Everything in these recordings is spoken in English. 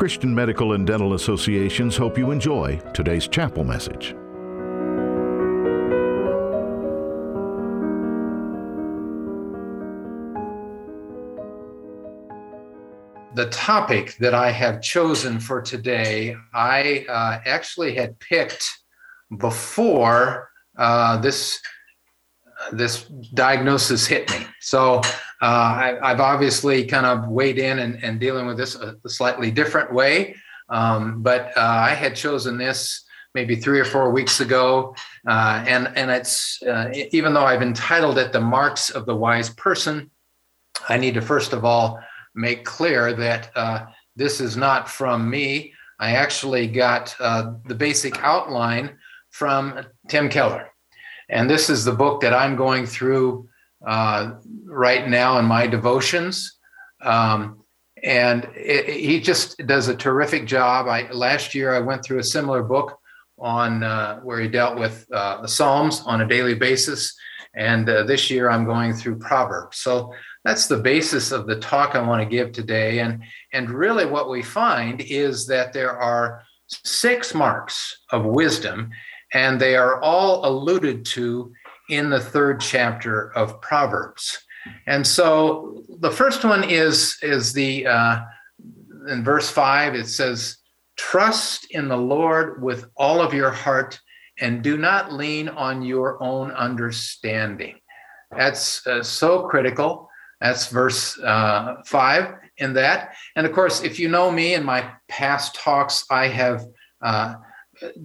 Christian Medical and Dental Associations hope you enjoy today's chapel message. The topic that I have chosen for today, I actually had picked before this diagnosis hit me. So I've obviously kind of weighed in and dealing with this a slightly different way, but I had chosen this maybe 3 or 4 weeks ago, and it's even though I've entitled it "The Marks of the Wise Person," I need to first of all make clear that this is not from me. I actually got the basic outline from Tim Keller. And this is the book that I'm going through right now in my devotions. And he just does a terrific job. Last year, I went through a similar book on where he dealt with the Psalms on a daily basis. And this year, I'm going through Proverbs. So that's the basis of the talk I want to give today. And really what we find is that there are 6 marks of wisdom, and they are all alluded to in the 3rd chapter of Proverbs. And so the first one is the, in verse 5, it says, "Trust in the Lord with all of your heart and do not lean on your own understanding." That's so critical. That's verse 5 in that. And of course, if you know me in my past talks, I have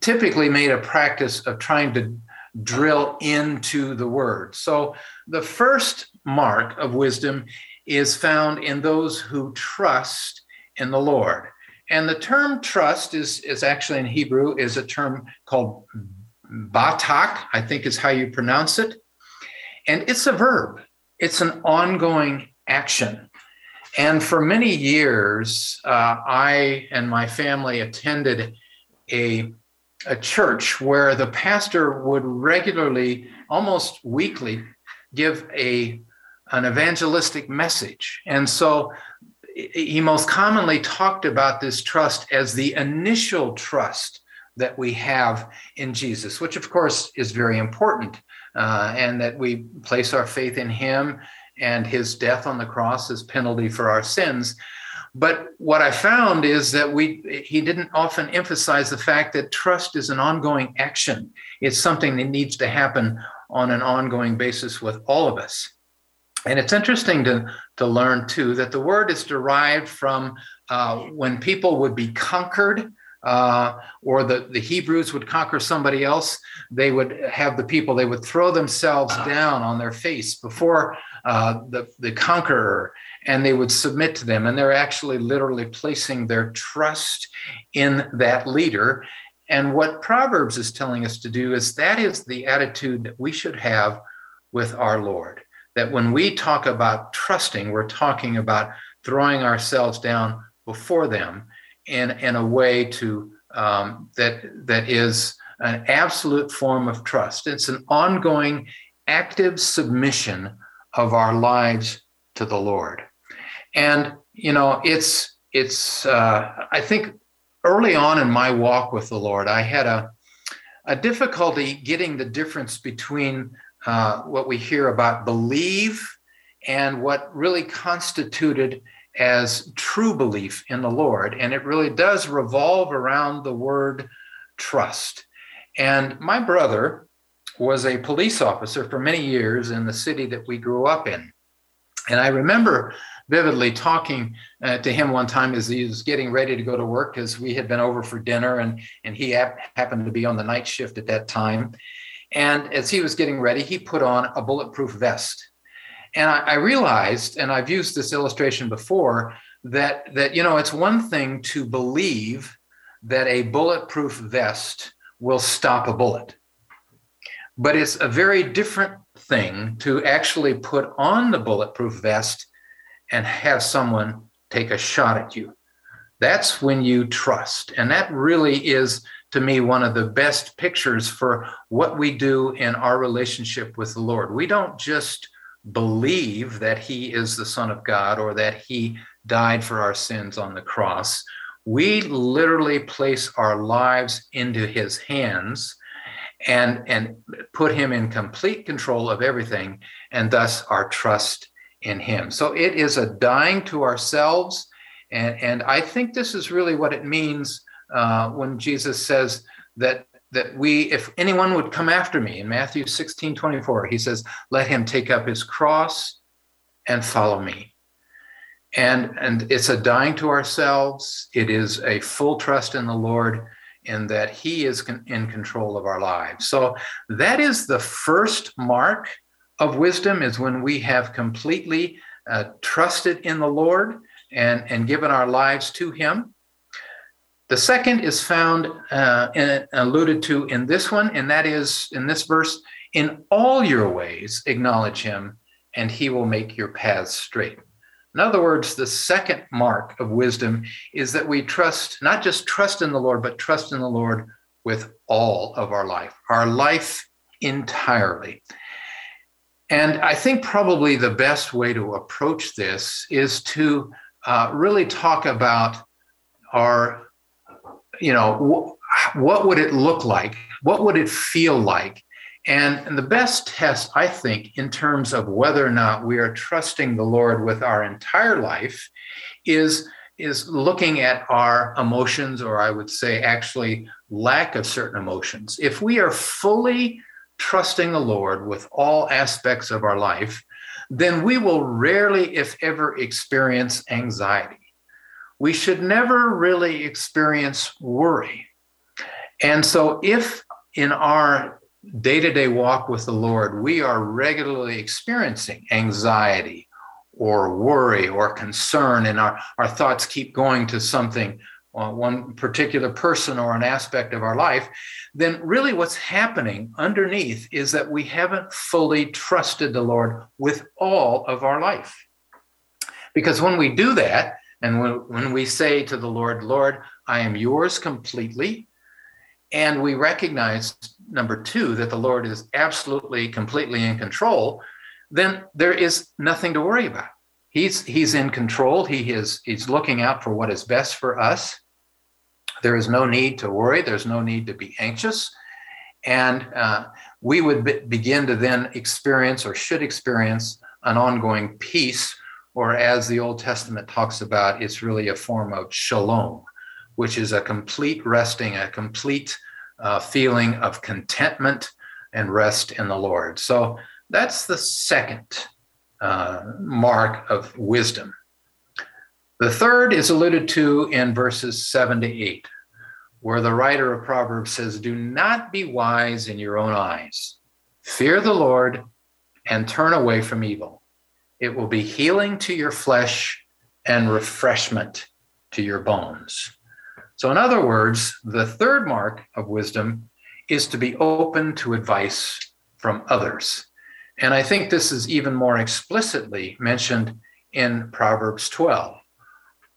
typically made a practice of trying to drill into the word. So the first mark of wisdom is found in those who trust in the Lord. And the term trust is actually in Hebrew is a term called batak, I think is how you pronounce it. And it's a verb. It's an ongoing action. And for many years, I and my family attended a church where the pastor would regularly, almost weekly, give an evangelistic message. And so he most commonly talked about this trust as the initial trust that we have in Jesus, which of course is very important. And that we place our faith in him and his death on the cross as penalty for our sins. But what I found is that he didn't often emphasize the fact that trust is an ongoing action. It's something that needs to happen on an ongoing basis with all of us. And it's interesting to learn, too, that the word is derived from when people would be conquered, or the Hebrews would conquer somebody else, they would have they would throw themselves down on their face before the conqueror, and they would submit to them. And they're actually literally placing their trust in that leader. And what Proverbs is telling us to do is that is the attitude that we should have with our Lord, that when we talk about trusting, we're talking about throwing ourselves down before them in a way to that is an absolute form of trust. It's an ongoing, active submission of our lives to the Lord. And, you know, I think early on in my walk with the Lord, I had a difficulty getting the difference between what we hear about believe and what really constituted as true belief in the Lord. And it really does revolve around the word trust. And my brother was a police officer for many years in the city that we grew up in. And I remember vividly talking to him one time as he was getting ready to go to work, because we had been over for dinner and he happened to be on the night shift at that time. And as he was getting ready, he put on a bulletproof vest. And I realized, and I've used this illustration before, that you know, it's one thing to believe that a bulletproof vest will stop a bullet. But it's a very different thing to actually put on the bulletproof vest and have someone take a shot at you. That's when you trust. And that really is, to me, one of the best pictures for what we do in our relationship with the Lord. We don't just believe that he is the Son of God or that he died for our sins on the cross. We literally place our lives into his hands and put him in complete control of everything, and thus our trust in him. So it is a dying to ourselves. And I think this is really what it means when Jesus says that we, if anyone would come after me, in Matthew 16:24, he says, let him take up his cross and follow me. And it's a dying to ourselves. It is a full trust in the Lord, in that he is in control of our lives. So that is the first mark of wisdom, is when we have completely trusted in the Lord and given our lives to him. The second is found and alluded to in this one, and that is in this verse, in all your ways acknowledge him, and he will make your paths straight. In other words, the second mark of wisdom is that we trust, not just trust in the Lord, but trust in the Lord with all of our life entirely. And I think probably the best way to approach this is to really talk about our, what would it look like? What would it feel like? And the best test, I think, in terms of whether or not we are trusting the Lord with our entire life is looking at our emotions, or I would say actually lack of certain emotions. If we are fully trusting the Lord with all aspects of our life, then we will rarely, if ever, experience anxiety. We should never really experience worry. And so if in our day-to-day walk with the Lord, we are regularly experiencing anxiety or worry or concern, and our thoughts keep going to something, one particular person or an aspect of our life, then really what's happening underneath is that we haven't fully trusted the Lord with all of our life. Because when we do that, and when we say to the Lord, Lord, I am yours completely, and we recognize, number two, that the Lord is absolutely, completely in control, then there is nothing to worry about. He's in control. He's looking out for what is best for us. There is no need to worry. There's no need to be anxious. And we would begin to then experience, or should experience, an ongoing peace, or as the Old Testament talks about, it's really a form of shalom, which is a complete resting, a complete feeling of contentment and rest in the Lord. So that's the second mark of wisdom. The third is alluded to in verses 7 to 8, where the writer of Proverbs says, do not be wise in your own eyes. Fear the Lord and turn away from evil. It will be healing to your flesh and refreshment to your bones. So in other words, the third mark of wisdom is to be open to advice from others. And I think this is even more explicitly mentioned in Proverbs 12,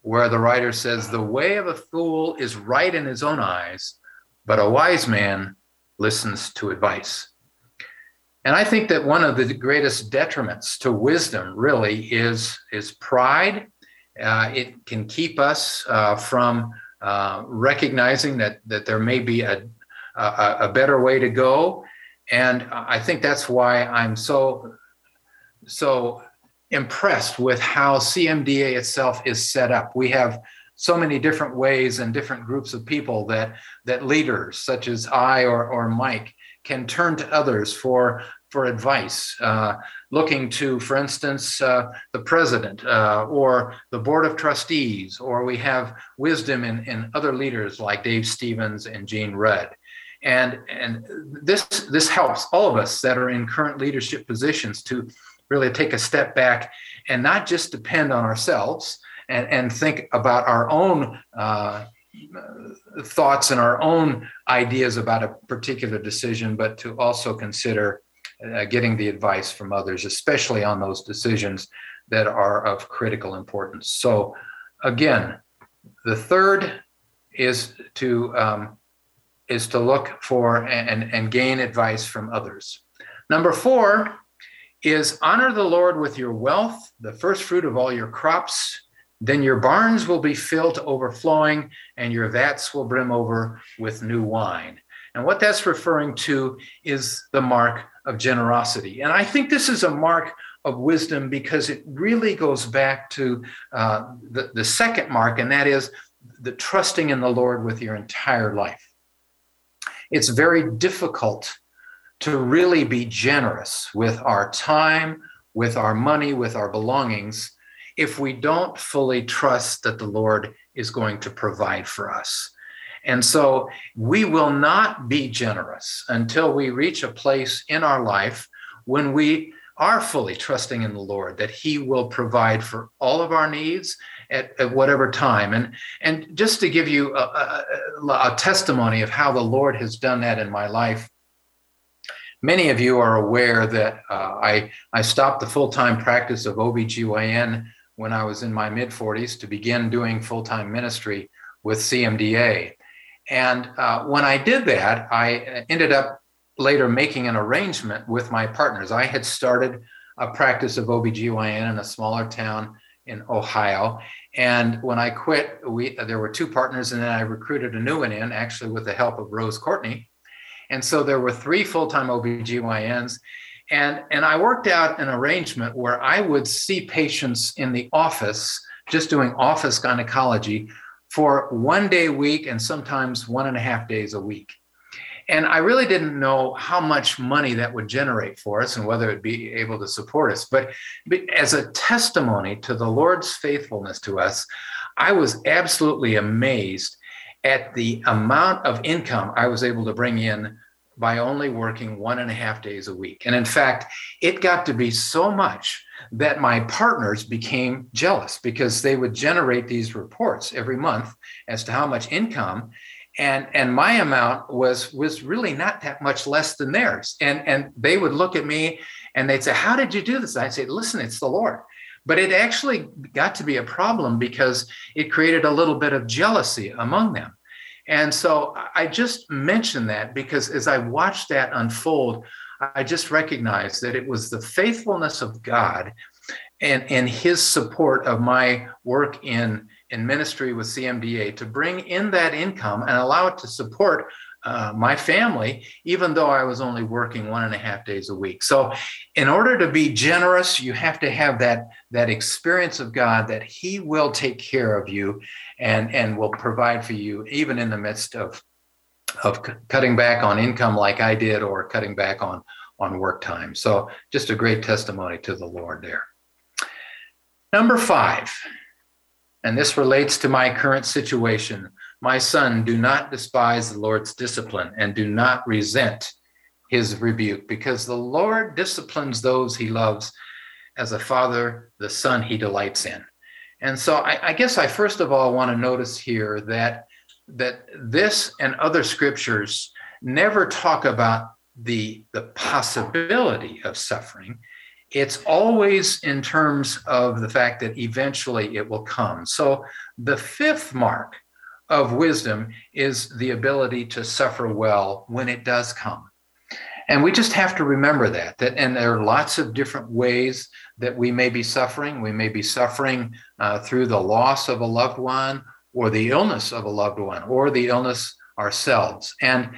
where the writer says, the way of a fool is right in his own eyes, but a wise man listens to advice. And I think that one of the greatest detriments to wisdom really is pride. It can keep us from recognizing that there may be a better way to go. And I think that's why I'm so impressed with how CMDA itself is set up. We have so many different ways and different groups of people that leaders such as I or Mike can turn to others for advice, looking to, for instance, the president or the board of trustees, or we have wisdom in other leaders like Dave Stevens and Gene Rudd. And this helps all of us that are in current leadership positions to really take a step back and not just depend on ourselves and think about our own thoughts and our own ideas about a particular decision, but to also consider getting the advice from others, especially on those decisions that are of critical importance. So again, the third is to look for and gain advice from others. Number four is honor the Lord with your wealth, the first fruit of all your crops, Then your barns will be filled to overflowing, and your vats will brim over with new wine. And what that's referring to is the mark of generosity. And I think this is a mark of wisdom because it really goes back to the second mark, and that is the trusting in the Lord with your entire life. It's very difficult to really be generous with our time, with our money, with our belongings, if we don't fully trust that the Lord is going to provide for us. And so we will not be generous until we reach a place in our life when we are fully trusting in the Lord, that he will provide for all of our needs at whatever time. And just to give you a testimony of how the Lord has done that in my life, many of you are aware that I stopped the full-time practice of OBGYN when I was in my mid-40s to begin doing full-time ministry with CMDA. And when I did that, I ended up later making an arrangement with my partners. I had started a practice of OBGYN in a smaller town in Ohio. And when I quit, there were two partners, and then I recruited a new one in, actually with the help of Rose Courtney. And so there were three full-time OBGYNs. And I worked out an arrangement where I would see patients in the office, just doing office gynecology, for 1 day a week and sometimes 1.5 days a week. And I really didn't know how much money that would generate for us and whether it would be able to support us. But as a testimony to the Lord's faithfulness to us, I was absolutely amazed at the amount of income I was able to bring in by only working 1.5 days a week. And in fact, it got to be so much that my partners became jealous because they would generate these reports every month as to how much income. And my amount was really not that much less than theirs. And they would look at me and they'd say, how did you do this? And I'd say, listen, it's the Lord. But it actually got to be a problem because it created a little bit of jealousy among them. And so I just mentioned that because as I watched that unfold, I just recognized that it was the faithfulness of God and his support of my work in ministry with CMDA to bring in that income and allow it to support my family, even though I was only working 1.5 days a week. So in order to be generous, you have to have that experience of God that he will take care of you and will provide for you, even in the midst of cutting back on income like I did or cutting back on work time. So just a great testimony to the Lord there. Number 5, and this relates to my current situation. My son, do not despise the Lord's discipline and do not resent his rebuke, because the Lord disciplines those he loves as a father, the son he delights in. And so I guess I first of all want to notice here that this and other scriptures never talk about the possibility of suffering. It's always in terms of the fact that eventually it will come. So the 5th mark of wisdom is the ability to suffer well when it does come. And we just have to remember that, and there are lots of different ways that we may be suffering. We may be suffering through the loss of a loved one or the illness of a loved one or the illness ourselves. And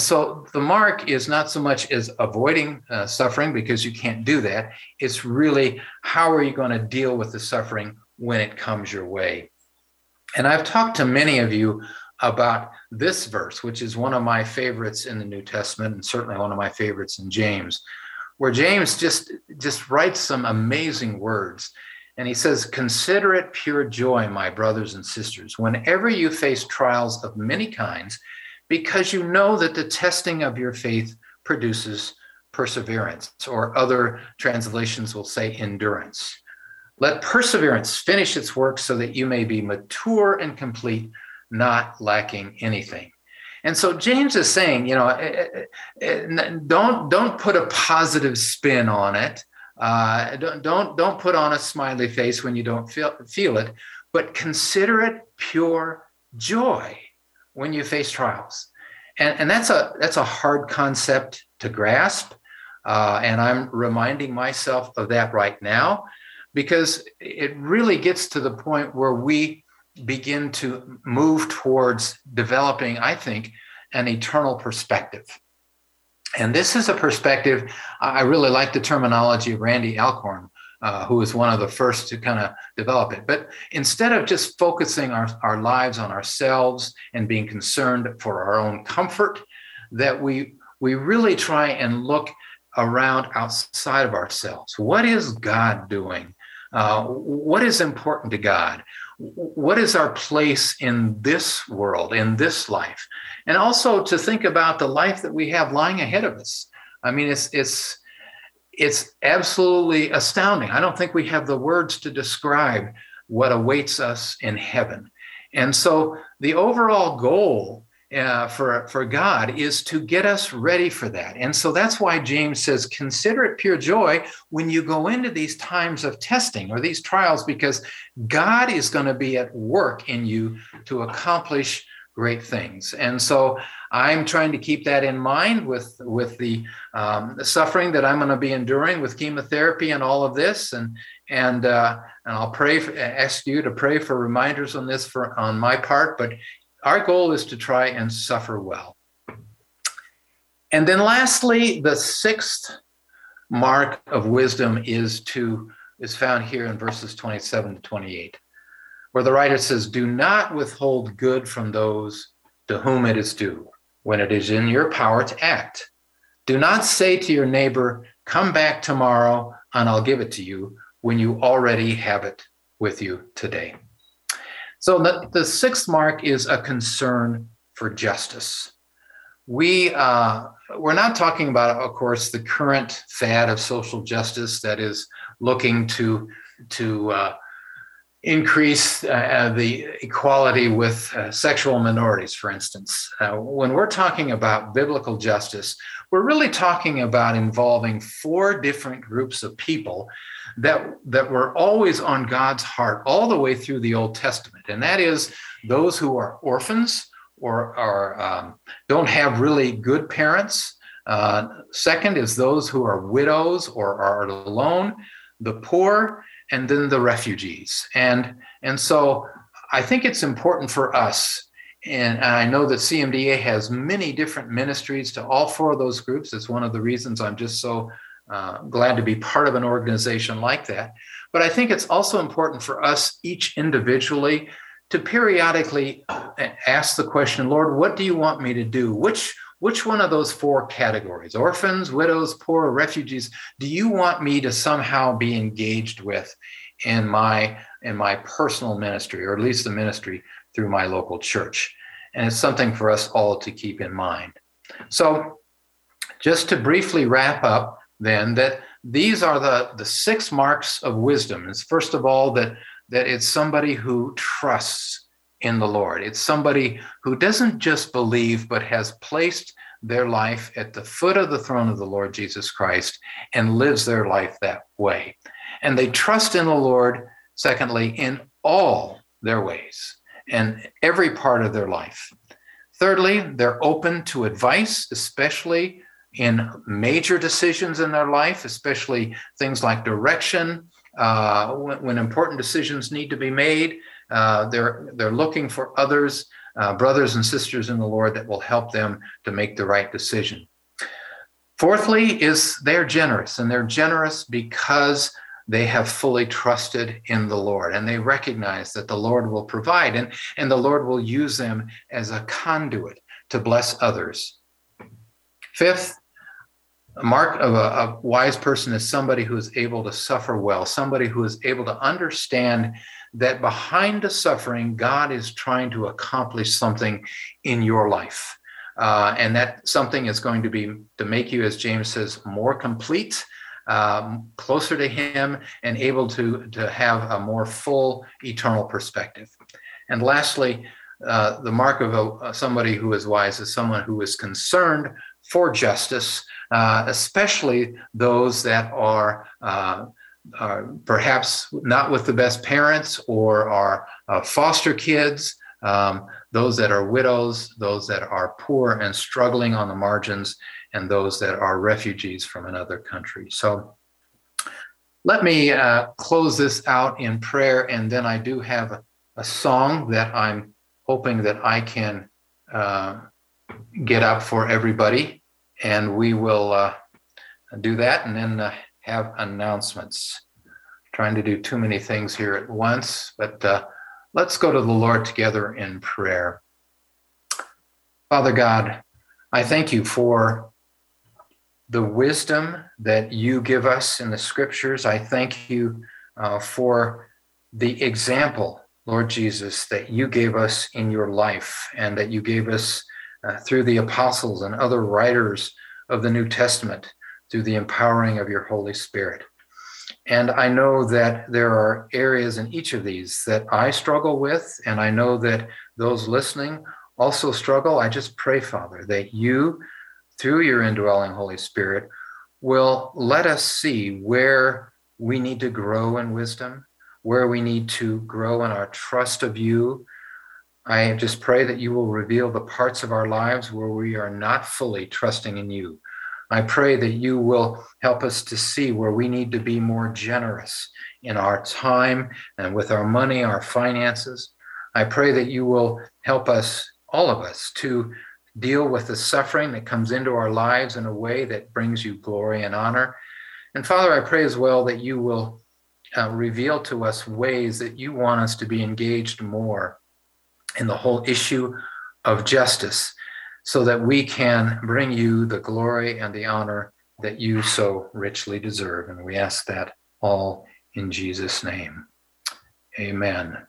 so the mark is not so much as avoiding suffering, because you can't do that. It's really, how are you going to deal with the suffering when it comes your way? And I've talked to many of you about this verse, which is one of my favorites in the New Testament, and certainly one of my favorites in James, where James just writes some amazing words. And he says, consider it pure joy, my brothers and sisters, whenever you face trials of many kinds, because you know that the testing of your faith produces perseverance, or other translations will say endurance. Let perseverance finish its work so that you may be mature and complete, not lacking anything. And so James is saying, you know, don't put a positive spin on it. Don't put on a smiley face when you don't feel it, but consider it pure joy when you face trials. And that's a hard concept to grasp. And I'm reminding myself of that right now. because it really gets to the point where we begin to move towards developing, I think, an eternal perspective. And this is a perspective, I really like the terminology of Randy Alcorn, who was one of the first to kind of develop it. But instead of just focusing our lives on ourselves and being concerned for our own comfort, that we really try and look around outside of ourselves. What is God doing? What is important to God? What is our place in this world, in this life? And also to think about the life that we have lying ahead of us. I mean, it's absolutely astounding. I don't think we have the words to describe what awaits us in heaven. And so the overall goal for God is to get us ready for that. And so that's why James says, consider it pure joy when you go into these times of testing or these trials, because God is going to be at work in you to accomplish great things. And so I'm trying to keep that in mind with the suffering that I'm going to be enduring with chemotherapy and all of this. And I'll ask you to pray for reminders on this on my part, but our goal is to try and suffer well. And then lastly, the sixth mark of wisdom is found here in verses 27 to 28, where the writer says, do not withhold good from those to whom it is due when it is in your power to act. Do not say to your neighbor, come back tomorrow and I'll give it to you, when you already have it with you today. So the sixth mark is a concern for justice. We're not talking about, of course, the current fad of social justice that is looking to increase the equality with sexual minorities, for instance. When we're talking about biblical justice, we're really talking about involving four different groups of people that were always on God's heart all the way through the Old Testament. And that is those who are orphans or don't have really good parents. Second is those who are widows or are alone, the poor, and then the refugees. And so I think it's important for us, and I know that CMDA has many different ministries to all four of those groups. It's one of the reasons I'm just so glad to be part of an organization like that. But I think it's also important for us each individually to periodically ask the question, Lord, what do you want me to do? Which one of those four categories, orphans, widows, poor, refugees, do you want me to somehow be engaged with in my personal ministry, or at least the ministry through my local church? And it's something for us all to keep in mind. So just to briefly wrap up, then, that these are the six marks of wisdom. It's first of all that it's somebody who trusts in the Lord. It's somebody who doesn't just believe, but has placed their life at the foot of the throne of the Lord Jesus Christ and lives their life that way. And they trust in the Lord, secondly, in all their ways and every part of their life. Thirdly, they're open to advice, especially in major decisions in their life, especially things like direction, when important decisions need to be made. They're looking for others, brothers and sisters in the Lord, that will help them to make the right decision. Fourthly, is they're generous, and they're generous because they have fully trusted in the Lord, and they recognize that the Lord will provide, and the Lord will use them as a conduit to bless others. Fifth, a mark of a wise person is somebody who is able to suffer well, somebody who is able to understand that behind the suffering, God is trying to accomplish something in your life. And that something is going to be to make you, as James says, more complete, closer to him, and able to have a more full eternal perspective. And lastly, the mark of somebody who is wise is someone who is concerned for justice, especially those that are perhaps not with the best parents, or are foster kids, those that are widows, those that are poor and struggling on the margins, and those that are refugees from another country. So Let me close this out in prayer, and then I do have a song that I'm hoping that I can get up for everybody, and we will do that and then have announcements. I'm trying to do too many things here at once, but let's go to the Lord together in prayer. Father God, I thank you for the wisdom that you give us in the scriptures. I thank you for the example, Lord Jesus, that you gave us in your life, and that you gave us through the apostles and other writers of the New Testament, through the empowering of your Holy Spirit. And I know that there are areas in each of these that I struggle with, and I know that those listening also struggle. I just pray, Father, that you, through your indwelling Holy Spirit, will let us see where we need to grow in wisdom, where we need to grow in our trust of you. I just pray that you will reveal the parts of our lives where we are not fully trusting in you. I pray that you will help us to see where we need to be more generous in our time and with our money, our finances. I pray that you will help us, all of us, to deal with the suffering that comes into our lives in a way that brings you glory and honor. And Father, I pray as well that you will reveal to us ways that you want us to be engaged more in the whole issue of justice, so that we can bring you the glory and the honor that you so richly deserve. And we ask that all in Jesus' name. Amen.